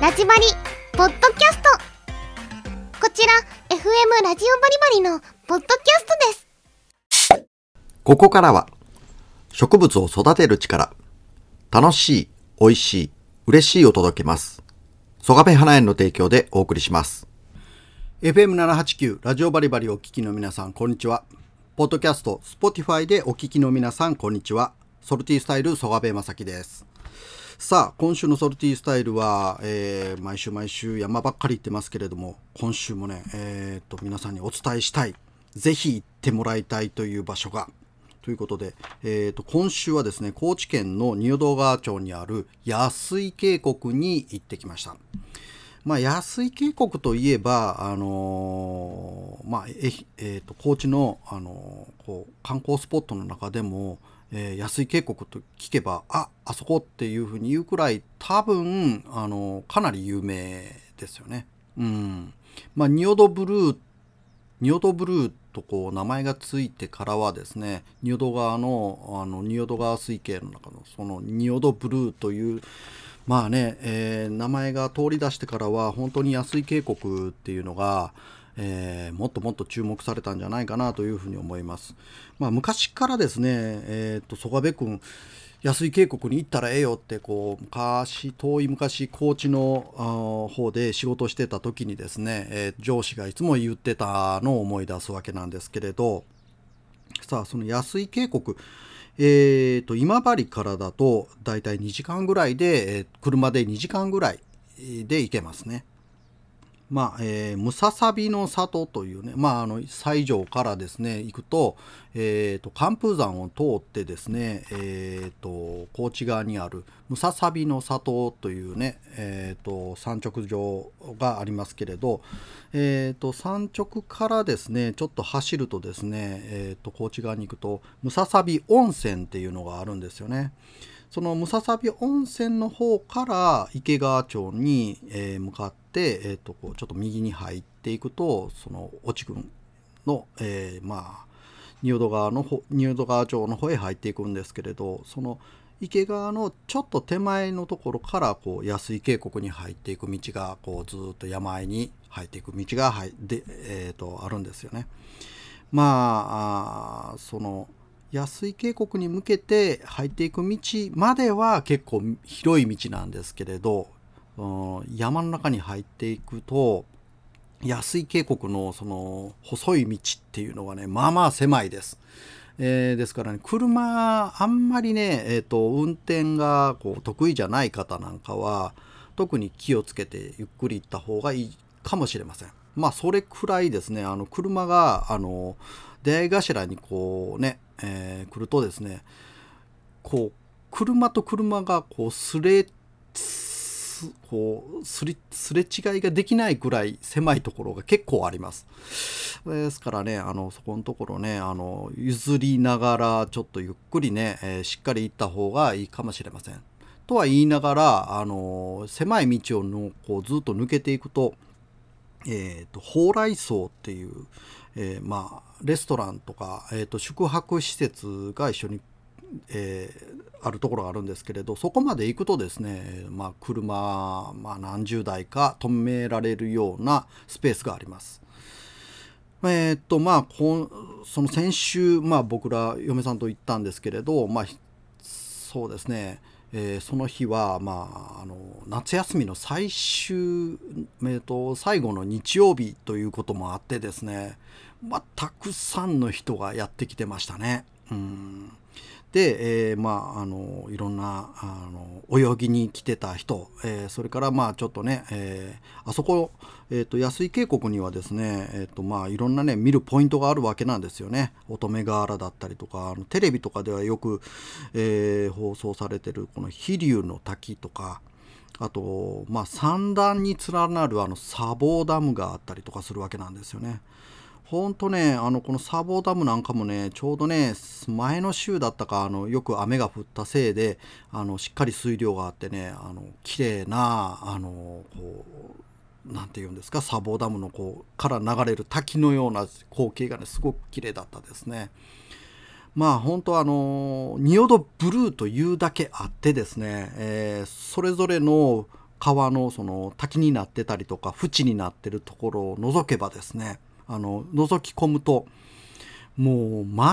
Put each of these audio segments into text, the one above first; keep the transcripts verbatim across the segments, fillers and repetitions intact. ラジバリポッドキャスト、こちら エフエム ラジオバリバリのポッドキャストです。ここからは植物を育てる力、楽しい、美味しい、嬉しいを届けます。曽我部花園の提供でお送りします。エフエムななはちきゅう ラジオバリバリをお聞きの皆さん、こんにちは。ポッドキャスト、Spotify でお聞きの皆さん、こんにちは。ソルティスタイル曽我部正樹です。さあ、今週のソルティスタイルは、えー、毎週毎週山ばっかり行ってますけれども、今週もね、えー、と皆さんにお伝えしたい、ぜひ行ってもらいたいという場所がということで、えー、と今週はですね、高知県の仁淀川町にある安井渓谷に行ってきました。まあ、安井渓谷といえば、あのーまあええー、と高知の、あのー、こう観光スポットの中でも、えー、安井渓谷と聞けば、あ、あそこっていうふうに言うくらい、多分、あのー、かなり有名ですよね。うん。まあ、仁淀ブルー、仁淀ブルーとこう名前がついてからはですね、仁淀川の、あの、仁淀川水系の中の、その仁淀ブルーという、まあね、えー、名前が通り出してからは、本当に安井渓谷っていうのが、えー、もっともっと注目されたんじゃないかなというふうに思います。まあ、昔からですね、えー、と曽我部君、安井渓谷に行ったらええよってこう昔遠い昔高知の方で仕事してた時にですね、えー、上司がいつも言ってたのを思い出すわけなんですけれど、さあその安井渓谷、えー、と今治からだとだいたいにじかんぐらいで、えー、車でにじかんぐらいで行けますね。まあえー、ムササビの里というね、まあ、あの西条からですね行くと、えーと寒風山を通ってですね、えーと高知側にあるムササビの里というね、えーと山直場がありますけれど、えーと山直からですねちょっと走るとですね、えーと高知側に行くとムササビ温泉っていうのがあるんですよね。そのムササビ温泉の方から池川町に、えー、向かって、えー、とこうちょっと右に入っていくと、その越知郡の、えー、まあ仁淀川の方、仁淀川町の方へ入っていくんですけれど、その池川のちょっと手前のところからこう安井渓谷に入っていく道がこうずっと山あいに入っていく道が入で、えー、とあるんですよね。まあ、あその安井渓谷に向けて入っていく道までは結構広い道なんですけれど、うん、山の中に入っていくと安井渓谷のその細い道っていうのはね、まあまあ狭いです。えー、ですからね、車あんまりね、えーと、運転がこう得意じゃない方なんかは特に気をつけてゆっくり行った方がいいかもしれません。まあそれくらいですね、あの車があの出会い頭にこうね、えー、来るとですね、こう車と車がこうすれすこうすれすれ違いができないぐらい狭いところが結構あります。ですからね、あのそこのところね、あの譲りながらちょっとゆっくりね、えー、しっかり行った方がいいかもしれません。とは言いながら、あの狭い道をのこうずっと抜けていくと、えーと、蓬莱荘っていう、えー、まあレストランとか、えーと、宿泊施設が一緒に、えー、あるところがあるんですけれど、そこまで行くとですね、まあ、車、まあ、何十台か止められるようなスペースがあります。えーとまあ、こその先週、まあ、僕ら嫁さんと行ったんですけれど、まあ、そうですね、えー、その日は、まあ、あの夏休みの最終、えーと、最後の日曜日ということもあってですね、まあ、たくさんの人がやってきてましたね。うんで、えー、まああのいろんなあの泳ぎに来てた人、えー、それからまあちょっとね、えー、あそこ、えー、と安井渓谷にはですね、えーとまあ、いろんなね見るポイントがあるわけなんですよね。乙女河原だったりとか、あのテレビとかではよく、えー、放送されてるこの飛龍の滝とか、あと、まあ、三段に連なるあの砂防ダムがあったりとかするわけなんですよね。ほんとね、あのこの砂防ダムなんかもね、ちょうどね前の週だったか、あのよく雨が降ったせいで、あのしっかり水量があってね、あの綺麗な、あのこうなんていうんですか、砂防ダムのこうから流れる滝のような光景がね、すごく綺麗だったですね。まあ本当、あの仁淀ブルーというだけあってですね、えー、それぞれの川のその滝になってたりとか淵になってるところを覗けばですね、あの覗き込むともう真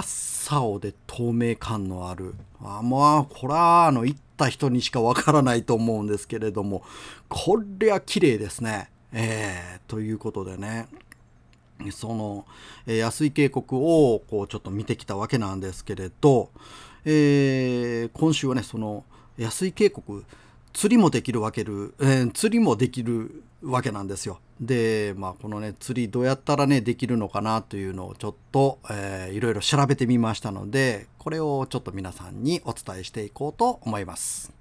っ青で透明感のある、あまあこれはあの行った人にしかわからないと思うんですけれども、これは綺麗ですね、えー、ということでね、その、えー、安井渓谷をこうちょっと見てきたわけなんですけれど、えー、今週はねその安井渓谷釣りもできるわける、えー、釣りもできるわけなんですよ。で、まあこのね釣りどうやったらねできるのかなというのをちょっと、えー、いろいろ調べてみましたので、これをちょっと皆さんにお伝えしていこうと思います。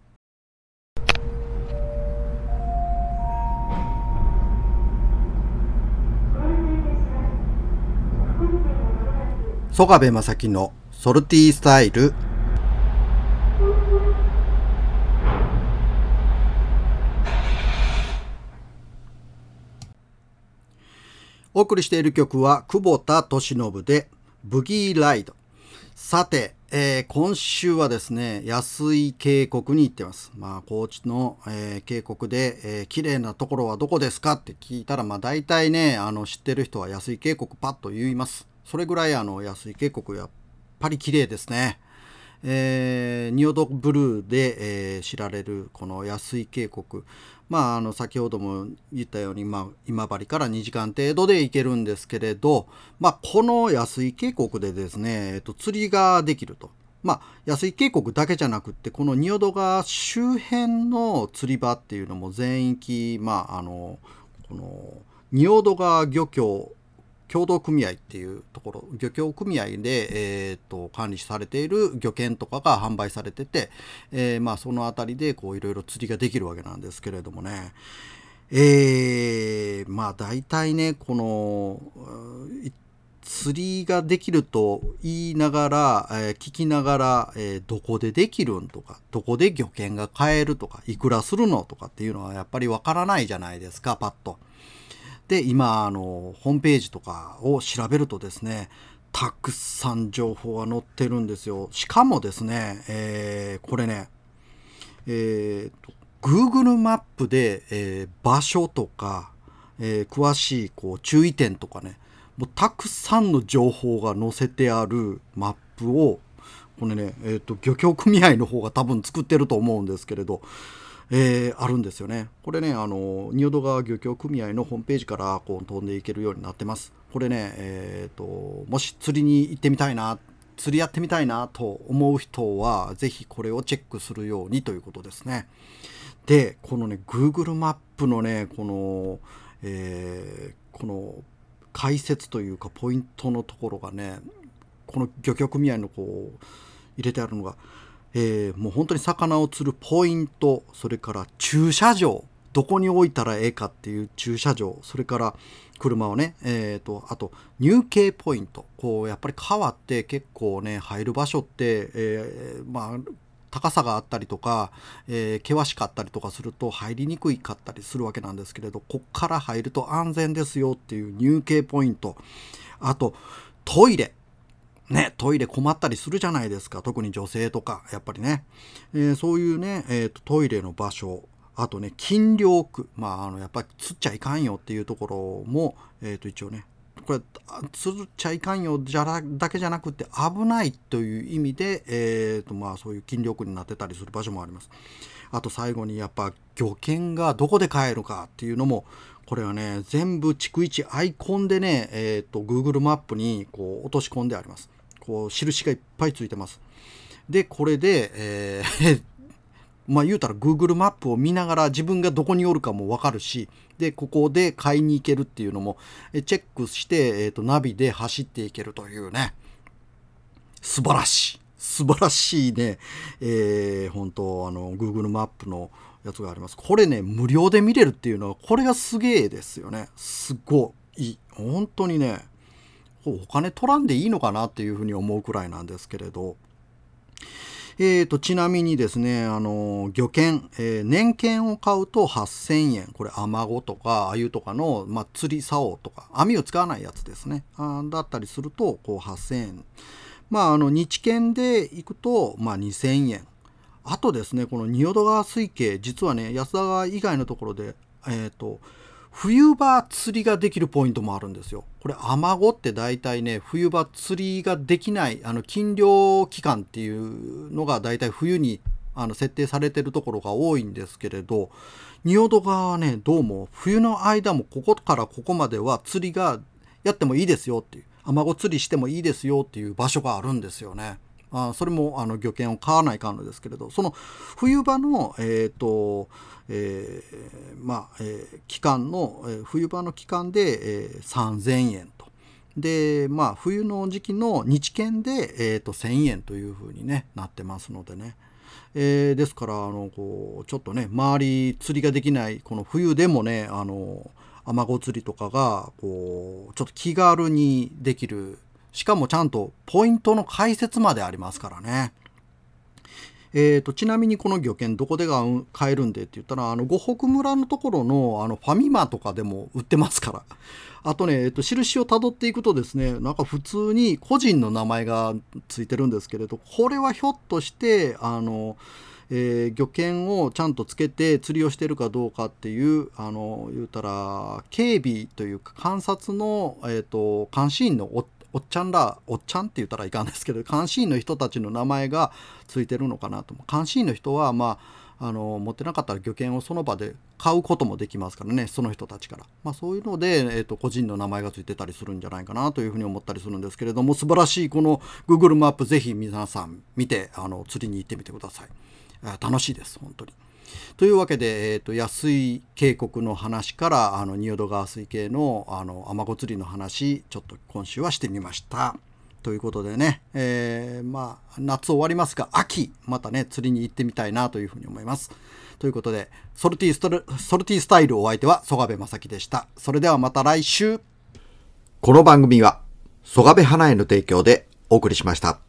曽我部正樹のソルティースタイル。お送りしている曲は久保田利伸でブギーライド。さて、えー、今週はですね安井渓谷に行ってます。まあ高知の、えー、渓谷で、えー、綺麗なところはどこですかって聞いたら、まあ大体ねあの知ってる人は安井渓谷パッと言います。それぐらいあの安井渓谷やっぱり綺麗ですね。えー、仁淀ブルーで、えー、知られるこの安井渓谷、まあ、あの先ほども言ったように、まあ、今治からにじかん程度で行けるんですけれど、まあ、この安井渓谷でですね、えっと、釣りができると、まあ、安井渓谷だけじゃなくってこの仁淀川周辺の釣り場っていうのも全域、まあ、あのこの仁淀川漁協協同組合っていうところ、漁協組合で、えー、と管理されている漁券とかが販売されてて、えーまあ、そのあたりでいろいろ釣りができるわけなんですけれどもね、えー、まあ大体ねこの釣りができると言いながら、えー、聞きながら、えー、どこでできるんとか、どこで漁券が買えるとか、いくらするのとかっていうのはやっぱりわからないじゃないですか、パッと。で今あのホームページとかを調べるとですね、たくさん情報が載ってるんですよ。しかもですね、えー、これね、えー、Google マップで、えー、場所とか、えー、詳しいこう注意点とかね、もうたくさんの情報が載せてあるマップをこれね、えーと、漁協組合の方が多分作ってると思うんですけれど、えー、あるんですよね。これねあの仁淀川漁協組合のホームページからこう飛んでいけるようになってます。これね、えー、ともし釣りに行ってみたいな、釣りやってみたいなと思う人はぜひこれをチェックするようにということですね。でこのね Google マップのねこの、えー、この解説というかポイントのところがね、この漁協組合のこう入れてあるのが、えー、もう本当に魚を釣るポイント、それから駐車場、どこに置いたらええかっていう駐車場、それから車をね、えー、とあと入渓ポイント、こうやっぱり川って結構ね入る場所って、えー、まあ高さがあったりとか、えー、険しかったりとかすると入りにくいかったりするわけなんですけれど、こっから入ると安全ですよっていう入渓ポイント、あとトイレね、トイレ困ったりするじゃないですか、特に女性とかやっぱりね、えー、そういうね、えーと、トイレの場所、あとね禁漁区、まあ、あのやっぱり釣っちゃいかんよっていうところも、えーと、一応ねこれ釣っちゃいかんよじゃらだけじゃなくて危ないという意味で、えーとまあ、そういう禁漁区になってたりする場所もあります。あと最後にやっぱ漁券がどこで買えるかっていうのも、これはね全部逐一アイコンでね、えーと Google マップにこう落とし込んであります。こう印がいっぱいついてます。でこれで、えー、まあ言うたら Google マップを見ながら自分がどこにおるかも分かるし、でここで買いに行けるっていうのもチェックして、えーと、ナビで走っていけるというね、素晴らしい素晴らしいね、えー、本当あの Google マップのやつがあります。これね無料で見れるっていうのはこれがすげえですよね。すごい本当にねお金取らんでいいのかなっていうふうに思うくらいなんですけれど、えーとちなみにですね、あの漁券、えー、年券を買うとはっせんえん、これアマゴとかアユとかの、まあ、釣り竿とか網を使わないやつですね、あだったりするとこうはっせんえん、まああの日券で行くと、まあ、にせんえん、あとですね、この仁淀川水系、実はね、安田川以外のところで、えーと、冬場釣りができるポイントもあるんですよ。これアマゴって大体ね、冬場釣りができない、あの禁漁期間っていうのが大体冬にあの設定されてるところが多いんですけれど、仁淀川はね、どうも冬の間もここからここまでは釣りがやってもいいですよっていう、アマゴ釣りしてもいいですよっていう場所があるんですよね。あ、それもあの漁券を買わないかんのですけれど、その冬場の、えーとえーまあえー、期間の、えー、冬場の期間で、えー、さんぜんえんと、で、まあ、冬の時期の日券で、えー、とせんえんというふうに、ね、なってますのでね、えー、ですからあのこうちょっとね、周り釣りができないこの冬でもね、あのアマゴ釣りとかがこうちょっと気軽にできる、しかもちゃんとポイントの解説までありますからね。えーと、ちなみにこの漁券どこで買えるんでって言ったら、あの五北村のところの、 あのファミマとかでも売ってますから。あとね、えーと、印をたどっていくとですね、なんか普通に個人の名前がついてるんですけれど、これはひょっとしてあの、えー、漁券をちゃんとつけて釣りをしてるかどうかっていう、あの言うたら警備というか観察の、えーと、監視員のおおっちゃんら、おっちゃんって言ったらいかんですけど、監視員の人たちの名前がついてるのかなと。監視員の人は、まあ、あの持ってなかったら漁券をその場で買うこともできますからね、その人たちから、まあ、そういうので、えーと、個人の名前がついてたりするんじゃないかなというふうに思ったりするんですけれども、素晴らしいこの Google マップ、ぜひ皆さん見てあの釣りに行ってみてください。楽しいです本当に。というわけで、えーと、安井渓谷の話からあの仁淀川水系のあのアマゴ釣りの話、ちょっと今週はしてみましたということでね、えー、まあ夏終わりますが、秋またね釣りに行ってみたいなというふうに思います。ということで、ソルティーストル、ソルティースタイル、お相手は曽我部正樹でした。それではまた来週。この番組は曽我部花への提供でお送りしました。